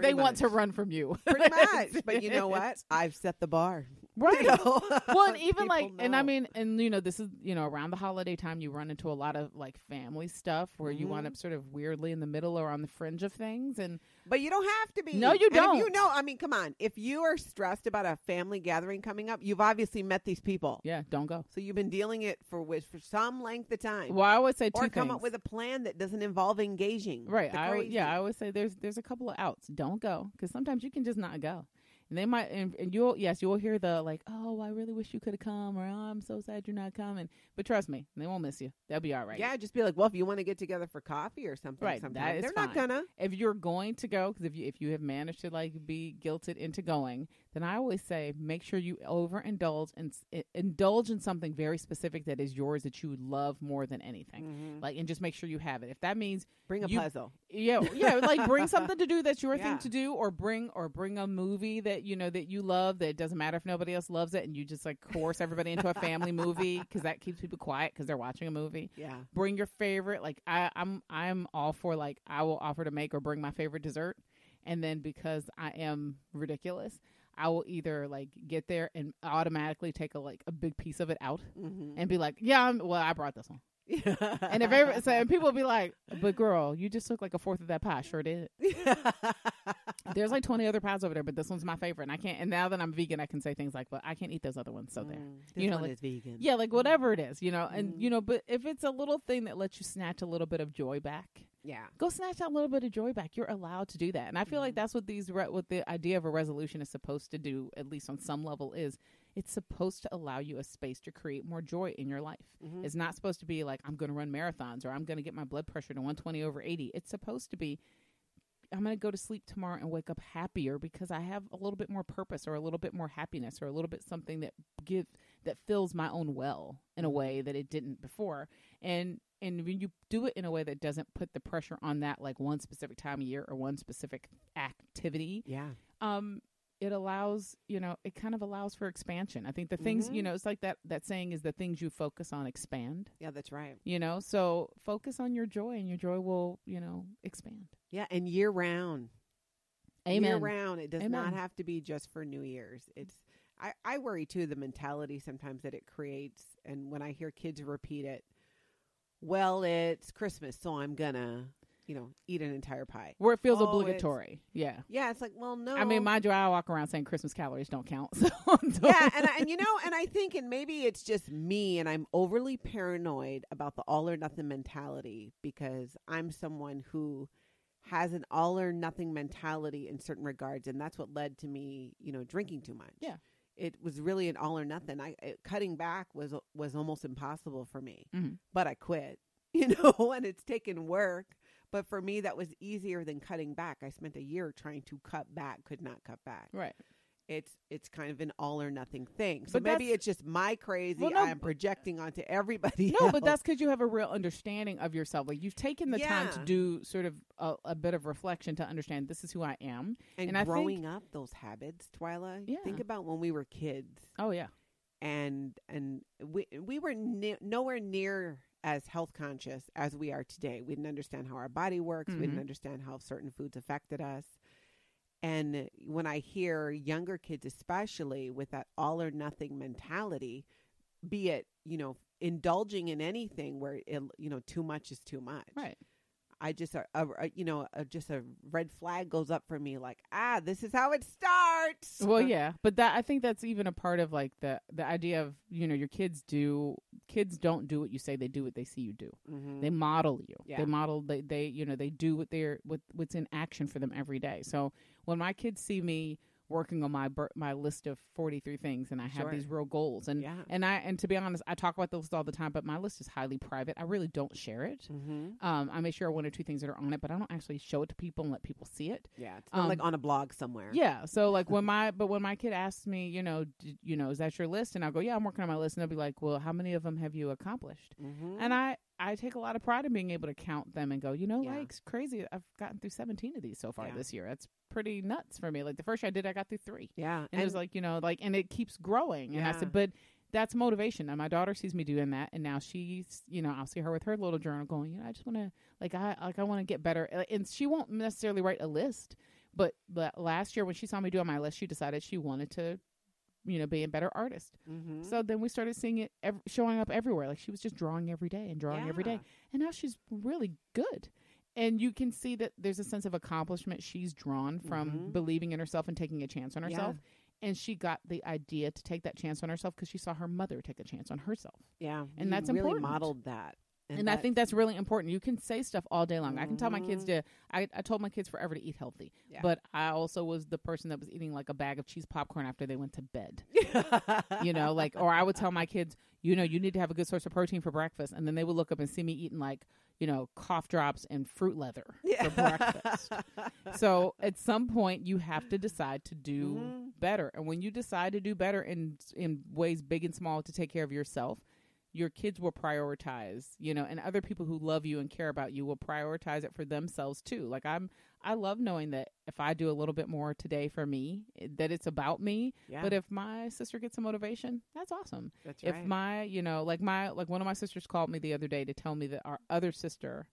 they want to run from you. Pretty much. But you know what? I've set the bar. Right. You know? Well, and even like, know. And I mean, and you know, this is, you know, around the holiday time, you run into a lot of like family stuff where you wind up sort of weirdly in the middle or on the fringe of things. But you don't have to be. No, you don't. If you know, I mean, come on. If you are stressed about a family gathering coming up, you've obviously met these people. Yeah, don't go. So you've been dealing it for some length of time. Well, I always say two things. Or come up with a plan that doesn't involve engaging. Right. I always say there's a couple of outs. Don't go, because sometimes you can just not go. And they might, and you'll hear the like, oh, I really wish you could have come, or oh, I'm so sad you're not coming. But trust me, they won't miss you. They'll be all right. Yeah, just be like, well, if you want to get together for coffee or something, right? That is, they're fine. Not gonna. If you're going to go, because if you have managed to like be guilted into going, then I always say make sure you overindulge and indulge in something very specific that is yours that you love more than anything. Mm-hmm. Like, and just make sure you have it. If that means bring a puzzle, yeah, like bring something to do that's your thing to do, or bring a movie that that, you know, that you love, that it doesn't matter if nobody else loves it, and you just like coerce everybody into a family movie because that keeps people quiet because they're watching a movie. Yeah. Bring your favorite. Like I'm all for like, I will offer to make or bring my favorite dessert. And then because I am ridiculous, I will either like get there and automatically take a big piece of it out and be like, yeah, I brought this one. And if every, so, and people will be like, but girl, you just took like a fourth of that pie. Sure did. There's like 20 other pies over there, but this one's my favorite. And I can't, and now that I'm vegan, I can say things like, well, I can't eat those other ones. So there, this you know, one like, is vegan. Yeah. Like whatever it is, you know, and you know, but if it's a little thing that lets you snatch a little bit of joy back, yeah, go snatch that little bit of joy back. You're allowed to do that. And I feel like that's what these, what the idea of a resolution is supposed to do, at least on some level, is it's supposed to allow you a space to create more joy in your life. Mm-hmm. It's not supposed to be like, I'm going to run marathons or I'm going to get my blood pressure to 120 over 80. It's supposed to be, I'm going to go to sleep tomorrow and wake up happier because I have a little bit more purpose or a little bit more happiness or a little bit something that that fills my own well in a way that it didn't before. And when you do it in a way that doesn't put the pressure on that, like one specific time of year or one specific activity, yeah, it allows, you know, it kind of allows for expansion. I think the things, you know, it's like that saying is the things you focus on expand. Yeah, that's right. You know, so focus on your joy and your joy will, you know, expand. Yeah. And year round. Amen. Year round. It does not have to be just for New Year's. It's, I worry too, the mentality sometimes that it creates. And when I hear kids repeat it, well, it's Christmas, so I'm gonna, you know, eat an entire pie. Where it feels obligatory. Yeah. Yeah. It's like, well, no. I mean, mind you, I walk around saying Christmas calories don't count. So yeah. And you know, and I think, and maybe it's just me and I'm overly paranoid about the all or nothing mentality because I'm someone who has an all or nothing mentality in certain regards. And that's what led to me, you know, drinking too much. Yeah. It was really an all or nothing. Cutting back was almost impossible for me, but I quit, you know, and it's taken work. But for me, that was easier than cutting back. I spent a year trying to cut back, could not cut back. Right. It's kind of an all or nothing thing. So but maybe it's just my crazy. Well, no, I'm projecting onto everybody else. But that's because you have a real understanding of yourself. Like you've taken the time to do sort of a bit of reflection to understand this is who I am. And growing up, those habits, Twyla, think about when we were kids. Oh, yeah. And we were nowhere near as health conscious as we are today. We didn't understand how our body works. We didn't understand how certain foods affected us. And when I hear younger kids, especially with that all or nothing mentality, be it, you know, indulging in anything where, it, you know, too much is too much. Right. I just, you know, just a red flag goes up for me like, this is how it starts. Well, yeah. But that, I think that's even a part of like the idea of, you know, your kids don't do what you say. They do what they see you do. Mm-hmm. They model you. Yeah. They model, they, you know, they do what's in action for them every day. So when my kids see me working on my list of 43 things and I have these real goals and to be honest, I talk about those all the time, but my list is highly private. I really don't share it. I may share one or two things that are on it, but I don't actually show it to people and let people see it. Yeah. It's not like on a blog somewhere. Yeah. So like when my kid asks me, you know, is that your list? And I'll go, yeah, I'm working on my list. And they'll be like, well, how many of them have you accomplished? And I take a lot of pride in being able to count them and go, you know, like it's crazy. I've gotten through 17 of these so far this year. That's pretty nuts for me. Like the first year I did, I got through 3. Yeah. And it was like, you know, like, and it keeps growing. And I said, but that's motivation. And my daughter sees me doing that. And now she's, you know, I'll see her with her little journal going, you know, I just want to I want to get better. And she won't necessarily write a list, but last year when she saw me doing my list, she decided she wanted to, you know, being a better artist. So then we started seeing it showing up everywhere. Like she was just drawing every day and drawing every day. And now she's really good. And you can see that there's a sense of accomplishment she's drawn from believing in herself and taking a chance on herself. And she got the idea to take that chance on herself because she saw her mother take a chance on herself. Yeah. And that's really important. Modeled that. And I think that's really important. You can say stuff all day long. I can tell my kids I told my kids forever to eat healthy. Yeah. But I also was the person that was eating like a bag of cheese popcorn after they went to bed. You know, like, or I would tell my kids, you know, you need to have a good source of protein for breakfast. And then they would look up and see me eating like, you know, cough drops and fruit leather for breakfast. So at some point you have to decide to do better. And when you decide to do better in ways big and small to take care of yourself, your kids will prioritize, you know, and other people who love you and care about you will prioritize it for themselves too. Like I love knowing that if I do a little bit more today for me, that it's about me. Yeah. But if my sister gets some motivation, that's awesome. That's right. If my, you know, like one of my sisters called me the other day to tell me that our other sister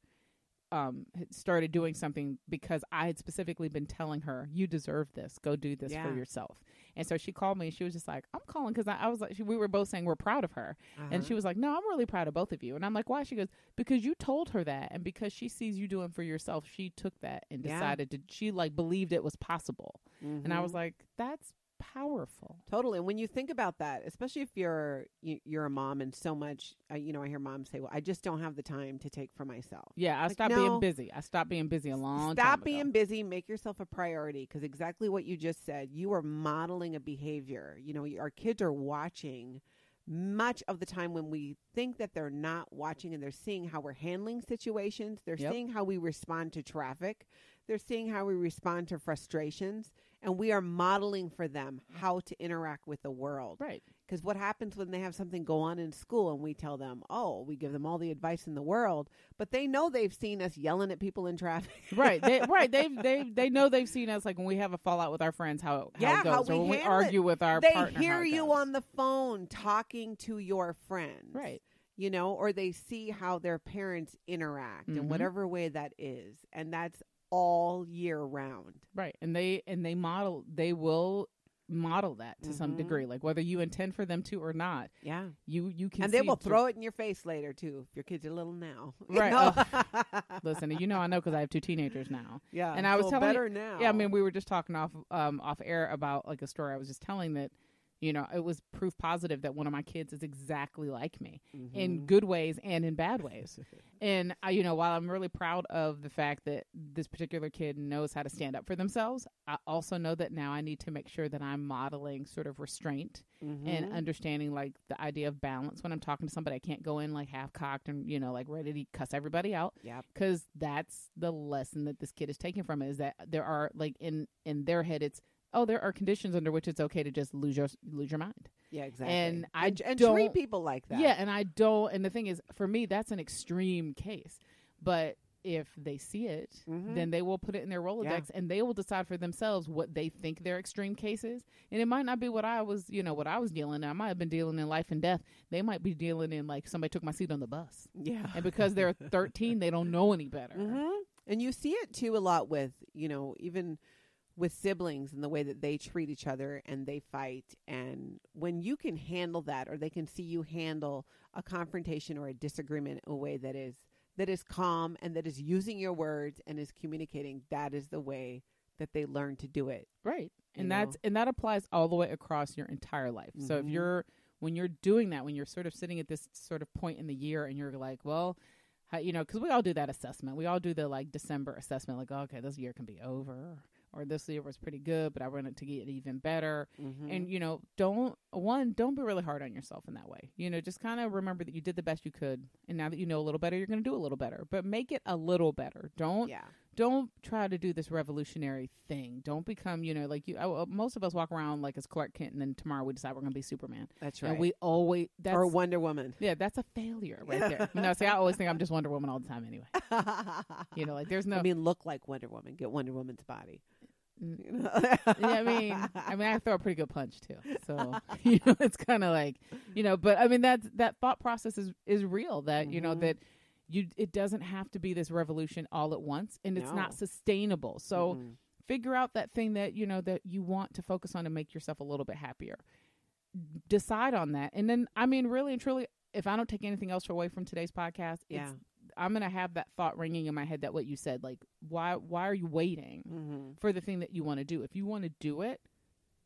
started doing something because I had specifically been telling her, you deserve this. Go do this for yourself. And so she called me and she was just like, I'm calling because I was like, we were both saying we're proud of her. And she was like, no, I'm really proud of both of you. And I'm like, why? She goes, because you told her that. And because she sees you doing for yourself, she took that and decided to, she like believed it was possible. And I was like, that's powerful. Totally. And when you think about that, especially if you're a mom and so much, you know, I hear moms say, well, I just don't have the time to take for myself. Yeah. I stopped being busy. I stopped being busy a long time ago. Stop being busy. Make yourself a priority. Cause exactly what you just said, you are modeling a behavior. You know, our kids are watching much of the time when we think that they're not watching, and they're seeing how we're handling situations. They're seeing how we respond to traffic. They're seeing how we respond to frustrations. And we are modeling for them how to interact with the world. Right. Because what happens when they have something go on in school and we tell them, oh, we give them all the advice in the world, but they know they've seen us yelling at people in traffic. Right. They know they've seen us, like when we have a fallout with our friends, how it goes. Or when we argue with our partner. They hear you on the phone talking to your friends. Right. You know, or they see how their parents interact in whatever way that is. And that's all year round. Right. And they will model that to some degree, like whether you intend for them to or not. Yeah. You can. And they will throw it in your face later too. If your kids are little now. Right. Listen, you know, I know, cause I have two teenagers now. Yeah. And I was telling better now. Yeah. I mean, we were just talking off air about like a story I was just telling that, you know, it was proof positive that one of my kids is exactly like me in good ways and in bad ways. And, you know, while I'm really proud of the fact that this particular kid knows how to stand up for themselves, I also know that now I need to make sure that I'm modeling sort of restraint and understanding, like, the idea of balance when I'm talking to somebody. I can't go in, like, half-cocked and, you know, like, ready to cuss everybody out. Yeah. Because that's the lesson that this kid is taking from it, is that there are, like, in their head, it's, oh, there are conditions under which it's okay to just lose your mind. Yeah, exactly. And I don't treat people like that. Yeah, and I don't. And the thing is, for me, that's an extreme case. But if they see it, then they will put it in their Rolodex, and they will decide for themselves what they think their extreme case is. And it might not be what I was dealing in. I might have been dealing in life and death. They might be dealing in, like, somebody took my seat on the bus. Yeah. And because they're 13, they don't know any better. And you see it too a lot with, you know, even with siblings and the way that they treat each other and they fight. And when you can handle that, or they can see you handle a confrontation or a disagreement in a way that is calm and that is using your words and is communicating, that is the way that they learn to do it. Right. And that applies all the way across your entire life. So if when you're doing that, when you're sort of sitting at this sort of point in the year and you're like, well, how, you know, because we all do that assessment. We all do the, like, December assessment, like, oh, okay, this year can be over. Or this year was pretty good, but I wanted to get even better. And, you know, don't be really hard on yourself in that way. You know, just kind of remember that you did the best you could. And now that you know a little better, you're going to do a little better, but make it a little better. Don't try to do this revolutionary thing. Don't become, you know, like most of us walk around like it's Clark Kent, and then tomorrow we decide we're going to be Superman. That's right. And we always... Or Wonder Woman. Yeah, that's a failure right there. You know, see, I always think I'm just Wonder Woman all the time anyway. You know, like there's no... I mean, look like Wonder Woman. Get Wonder Woman's body. You know? I mean, I throw a pretty good punch too. So, you know, it's kind of like, you know, but I mean, that thought process is real, that, you know, that... It doesn't have to be this revolution all at once, and it's not sustainable. So figure out that thing that, you know, that you want to focus on and make yourself a little bit happier. Decide on that. And then, I mean, really and truly, if I don't take anything else away from today's podcast, I'm going to have that thought ringing in my head, that what you said, like, why are you waiting for the thing that you want to do? If you want to do it,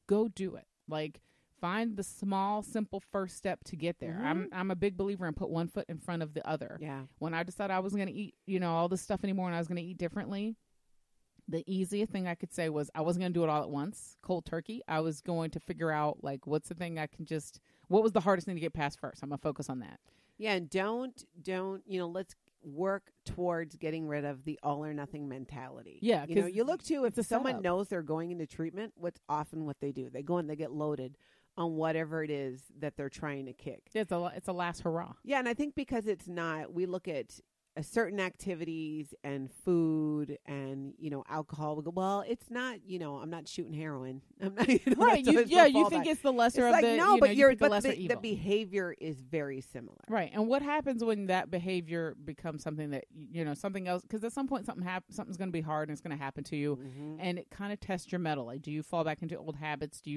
go do it. Like, find the small, simple first step to get there. I'm a big believer in put one foot in front of the other. Yeah. When I decided I wasn't going to eat, you know, all this stuff anymore, and I was going to eat differently, the easiest thing I could say was I wasn't going to do it all at once, cold turkey. I was going to figure out, like, what was the hardest thing to get past first? I'm going to focus on that. Yeah. And don't, you know, let's work towards getting rid of the all or nothing mentality. Yeah. You know, you look to, if someone knows they're going into treatment, what's often what they do. They go and they get loaded. on whatever it is that they're trying to kick. It's a last hurrah. Yeah. And I think because it's not, we look at certain activities and food and, you know, alcohol. We go, well, it's not, you know, I'm not shooting heroin. I'm not, you know, right. You think it's the lesser of the, no, but you're the behavior is very similar. Right. And what happens when that behavior becomes something that, you know, something else, because at some point something's going to be hard and it's going to happen to you. Mm-hmm. And it kind of tests your mettle. Like, do you fall back into old habits? Do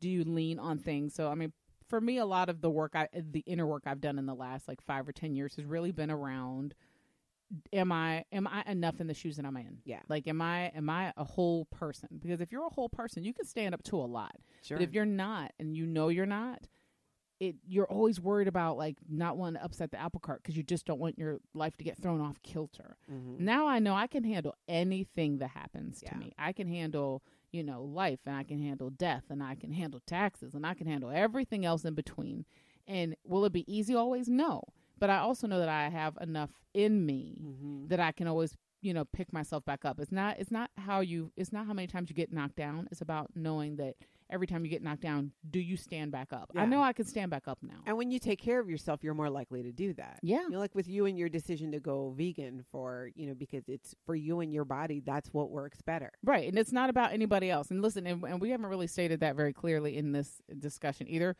you lean on things? So, I mean, for me, a lot of the inner work I've done in the last like 5 or 10 years has really been around, am I enough in the shoes that I'm in? Yeah. Like, am I a whole person? Because if you're a whole person, you can stand up to a lot. Sure. But if you're not, and you know you're not, you're always worried about like not wanting to upset the apple cart because you just don't want your life to get thrown off kilter. Mm-hmm. Now I know I can handle anything that happens to me. I can handle, you know, life, and I can handle death, and I can handle taxes, and I can handle everything else in between. And will it be easy always? No. But I also know that I have enough in me that I can always, you know, pick myself back up. It's not how many times you get knocked down. It's about knowing that every time you get knocked down, do you stand back up? Yeah. I know I can stand back up now. And when you take care of yourself, you're more likely to do that. Yeah. You know, like with you and your decision to go vegan for, you know, because it's for you and your body, that's what works better. Right. And it's not about anybody else. And listen, and we haven't really stated that very clearly in this discussion either.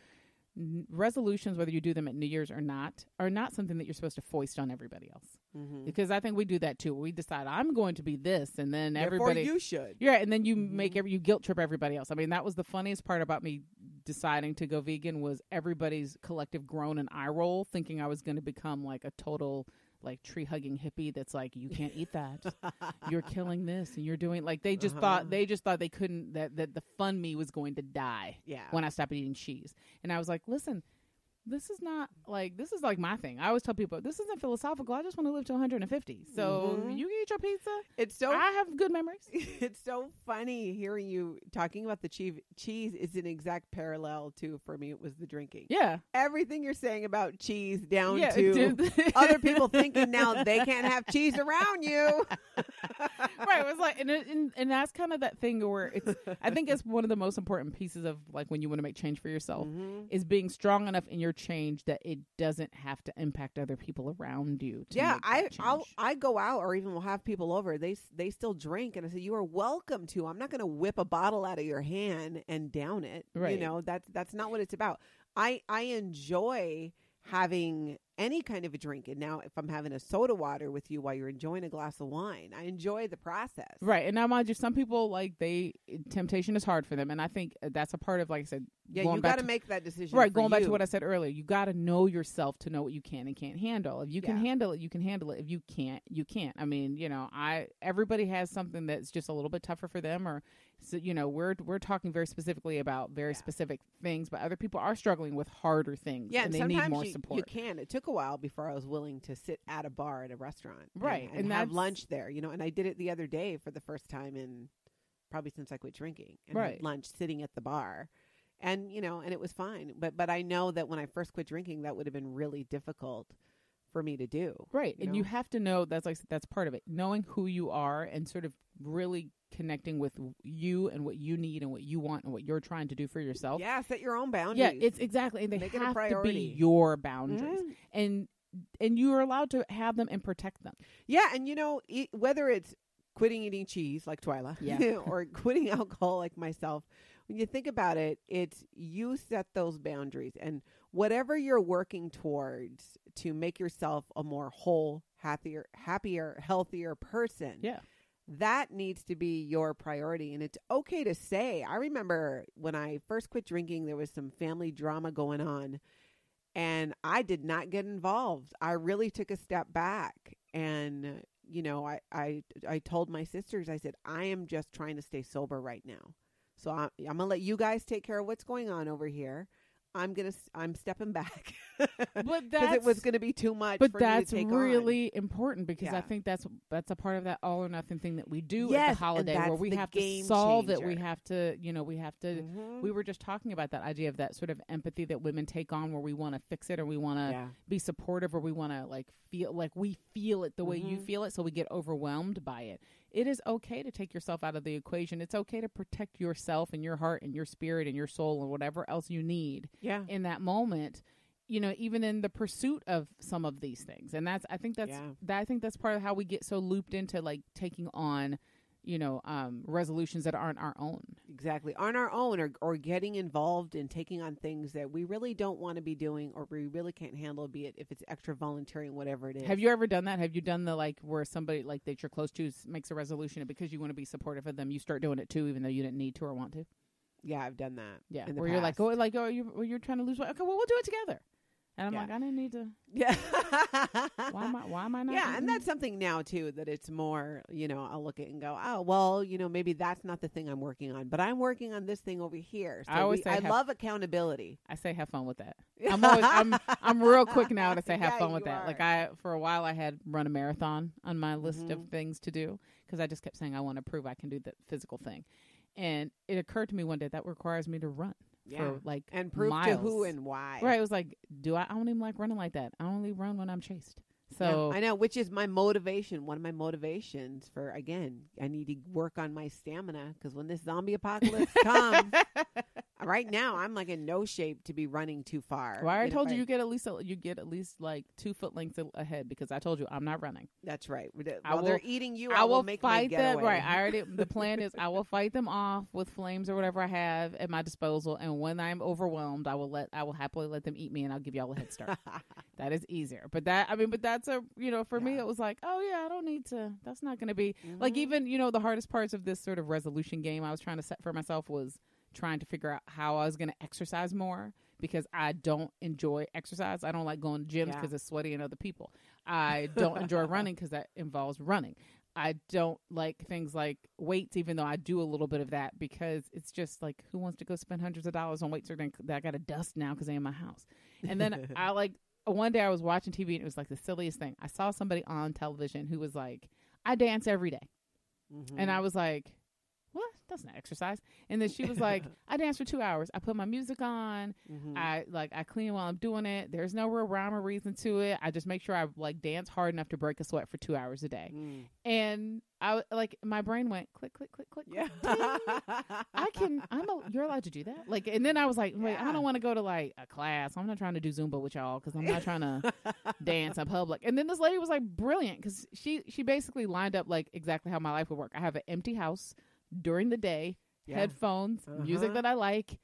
Resolutions, whether you do them at New Year's or not, are not something that you're supposed to foist on everybody else. Mm-hmm. Because I think we do that too. We decide I'm going to be this, and then therefore everybody, you should. Yeah, and then you make you guilt trip everybody else. I mean, that was the funniest part about me deciding to go vegan was everybody's collective groan and eye roll, thinking I was going to become like a total like tree hugging hippie that's like, you can't eat that. You're killing this, and you're doing like they just thought they couldn't, that the fun me was going to die when I stopped eating cheese. And I was like, listen, this is like my thing. I always tell people, this isn't philosophical. I just want to live to 150. So you can eat your pizza. I have good memories. It's so funny hearing you talking about the cheese. Cheese is an exact parallel to, for me, it was the drinking. Yeah. Everything you're saying about cheese down to other people thinking now they can't have cheese around you. Right. It was like, and that's kind of that thing where I think it's one of the most important pieces of like when you want to make change for yourself is being strong enough in your change that it doesn't have to impact other people around you. I go out, or even we'll have people over. They still drink, and I say, you are welcome to. I'm not going to whip a bottle out of your hand and down it. Right. You know, that's not what it's about. I enjoy having any kind of a drink, and now if I'm having a soda water with you while you're enjoying a glass of wine, I enjoy the process. Right. And now, mind you, some people like temptation is hard for them, and I think that's a part of, like I said, you got to make that decision. Right. Going back to what I said earlier, you got to know yourself to know what you can and can't handle. If you can handle it, you can handle it. If you can't, you can't. I mean, you know, everybody has something that's just a little bit tougher for them, or so, you know, we're talking very specifically about very specific things, but other people are struggling with harder things, and they need more support. You can. It took a while before I was willing to sit at a bar at a restaurant, right, and have lunch there, you know. And I did it the other day for the first time in probably since I quit drinking, and had lunch sitting at the bar, and you know, and it was fine. But I know that when I first quit drinking, that would have been really difficult for me to do, right? You know? And you have to know that's part of it, knowing who you are and sort of really connecting with you and what you need and what you want and what you're trying to do for yourself. Yeah, set your own boundaries. Yeah, it's exactly. And they make have to be your boundaries. Mm-hmm. And you are allowed to have them and protect them. Yeah, and you know, whether it's quitting eating cheese like Twyla or quitting alcohol like myself, when you think about it, it's you set those boundaries. And whatever you're working towards to make yourself a more whole, happier, healthier person. Yeah. That needs to be your priority. And it's okay to say, I remember when I first quit drinking, there was some family drama going on and I did not get involved. I really took a step back and, you know, I told my sisters, I said, I am just trying to stay sober right now. So I'm going to let you guys take care of what's going on over here. I'm stepping back because it was going to be too much. But for that's me to take really on. Important because I think that's a part of that all or nothing thing that we do at the holiday where we have to solve it. We have to, you know, we were just talking about that idea of that sort of empathy that women take on where we want to fix it or we want to be supportive or we want to like feel like we feel it the way you feel it. So we get overwhelmed by it. It is okay to take yourself out of the equation. It's okay to protect yourself and your heart and your spirit and your soul and whatever else you need in that moment, you know, even in the pursuit of some of these things. And that's, I think that's, I think that's part of how we get so looped into like taking on, you know, resolutions that aren't our own. Exactly. Aren't our own, or getting involved in taking on things that we really don't want to be doing or we really can't handle, be it if it's extra volunteering, whatever it is. Have you ever done that? Have you done the like where somebody like that you're close to makes a resolution and because you want to be supportive of them, you start doing it too, even though you didn't need to or want to? Yeah, I've done that. Yeah. Where you're like, you're trying to lose weight. Okay, well, we'll do it together. And I'm like, I didn't need to. Yeah. Why am I not? Yeah. Eating? And that's something now, too, that it's more, you know, I'll look at it and go, oh, well, you know, maybe that's not the thing I'm working on, but I'm working on this thing over here. So I love accountability. I say, have fun with that. I'm real quick now to say, have fun with that. Are. Like for a while I had run a marathon on my list of things to do because I just kept saying, I want to prove I can do the physical thing. And it occurred to me one day that requires me to run. Yeah, for like and prove miles. To who and why. Right, it was like, I don't even like running like that. I only run when I'm chased. So yeah, I know, which is my motivation. One of my motivations for, again, I need to work on my stamina because when this zombie apocalypse comes, right now I'm like in no shape to be running too far. Well, I told you you get at least like 2 foot lengths ahead because I told you I'm not running. That's right. They're eating you. I will make fight my them. Right. I already. The plan is I will fight them off with flames or whatever I have at my disposal. And when I'm overwhelmed, I will happily let them eat me, and I'll give y'all a head start. That is easier. For me, it was like, oh yeah, I don't need to. That's not going to be like, even, you know, the hardest parts of this sort of resolution game I was trying to set for myself was trying to figure out how I was going to exercise more because I don't enjoy exercise. I don't like going to gyms because it's sweaty and other people. I don't enjoy running because that involves running. I don't like things like weights, even though I do a little bit of that because it's just like, who wants to go spend hundreds of dollars on weights that I got to dust now because they're in my house. And then I like, one day I was watching TV and it was like the silliest thing. I saw somebody on television who was like, I dance every day. Mm-hmm. And I was like, what? That's not exercise. And then she was like, I dance for 2 hours. I put my music on. Mm-hmm. I clean while I'm doing it. There's no real rhyme or reason to it. I just make sure I like dance hard enough to break a sweat for 2 hours a day. Mm. And I like, my brain went click, click, click, click. Yeah. You're allowed to do that. Like, and then I was like, wait, I don't want to go to like a class. I'm not trying to do Zumba with y'all. Cause I'm not trying to dance in public. And then this lady was like brilliant. Cause she basically lined up like exactly how my life would work. I have an empty house during the day, headphones, music that I like,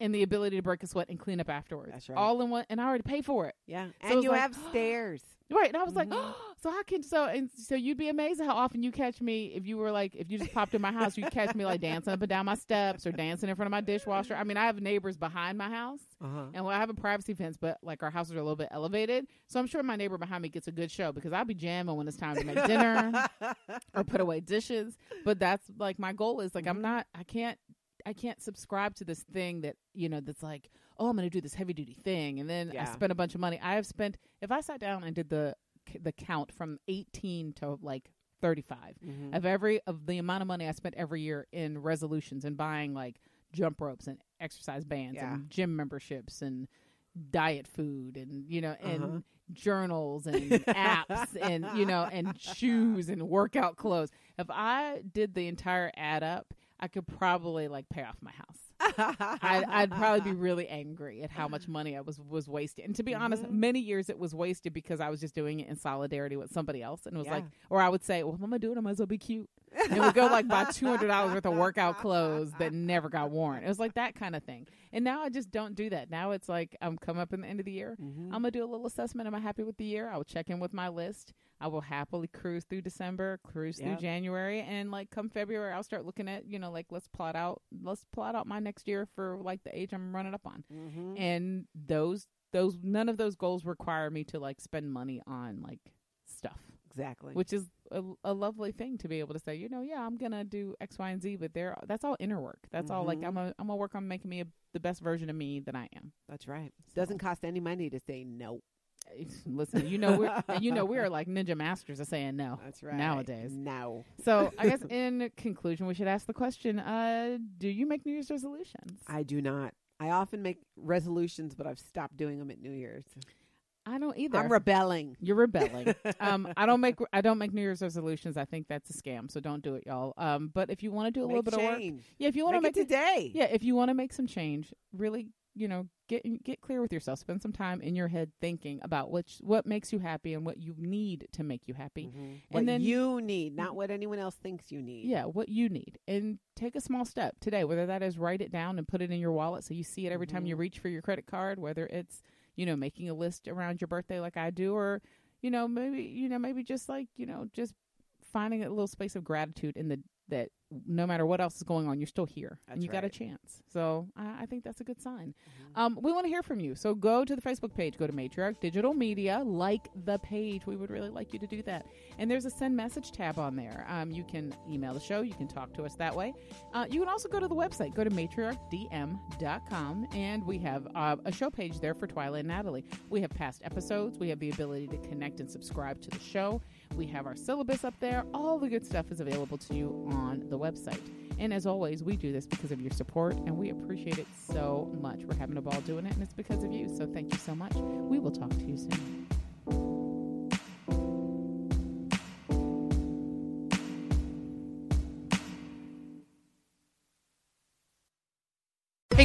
and the ability to break a sweat and clean up afterwards. That's right. All in one, and I already pay for it. Yeah. So and you like, have stairs. Right. And I was like, so you'd be amazed at how often you catch me if you just popped in my house, you'd catch me like dancing up and down my steps or dancing in front of my dishwasher. I mean, I have neighbors behind my house and I have a privacy fence, but like our houses are a little bit elevated. So I'm sure my neighbor behind me gets a good show because I'll be jamming when it's time to make dinner or put away dishes. But that's like, my goal is like, I can't subscribe to this thing that, you know, that's like, oh, I'm going to do this heavy duty thing. And then I spend a bunch of money. I have spent, if I sat down and did the count from 18 to like 35 of the amount of money I spent every year in resolutions and buying like jump ropes and exercise bands and gym memberships and diet food and, you know, and journals and apps and, you know, and shoes and workout clothes. If I did the entire add up, I could probably like pay off my house. I'd probably be really angry at how much money I was wasting. And to be honest, many years it was wasted because I was just doing it in solidarity with somebody else. And it was like, or I would say, well, if I'm going to do it, I might as well be cute. And we'd go like buy $200 worth of workout clothes that never got worn. It was like that kind of thing. And now I just don't do that. Now it's like, I'm coming up in the end of the year. Mm-hmm. I'm going to do a little assessment. Am I happy with the year? I will check in with my list. I will happily cruise through December, through January, and like come February, I'll start looking at, you know, like let's plot out my next year for like the age I'm running up on. Mm-hmm. And those none of those goals require me to like spend money on like stuff. Exactly. Which is a lovely thing to be able to say, you know, yeah, I'm going to do X, Y, and Z, but that's all inner work. That's all like I'm gonna work on making me the best version of me that I am. That's right. So. Doesn't cost any money to say no. Listen, we're like ninja masters of saying no. That's right. Nowadays. No. So I guess in conclusion, we should ask the question, do you make New Year's resolutions? I do not. I often make resolutions, but I've stopped doing them at New Year's. I don't either. I'm rebelling. You're rebelling. I don't make New Year's resolutions. I think that's a scam. So don't do it, y'all. But if you want to do a little bit of work, yeah. If you want to make it today, yeah. If you want to make some change, really, get clear with yourself. Spend some time in your head thinking about what makes you happy and what you need to make you happy, mm-hmm. and then you need, not what anyone else thinks you need. Yeah, what you need, and take a small step today. Whether that is write it down and put it in your wallet so you see it every mm-hmm. time you reach for your credit card. Whether it's making a list around your birthday like I do, or, maybe just like, just finding a little space of gratitude in that no matter what else is going on, you're still here and you got a chance. So I think that's a good sign. Mm-hmm. We want to hear from you. So go to the Facebook page, go to Matriarch Digital Media, like the page. We would really like you to do that. And there's a send message tab on there. You can email the show. You can talk to us that way. You can also go to the website, go to matriarchdm.com. And we have a show page there for Twilight Natalie. We have past episodes. We have the ability to connect and subscribe to the show. We have our syllabus up there. All the good stuff is available to you on the website. And as always, we do this because of your support, and we appreciate it so much. We're having a ball doing it, and it's because of you. So thank you so much. We will talk to you soon. Hey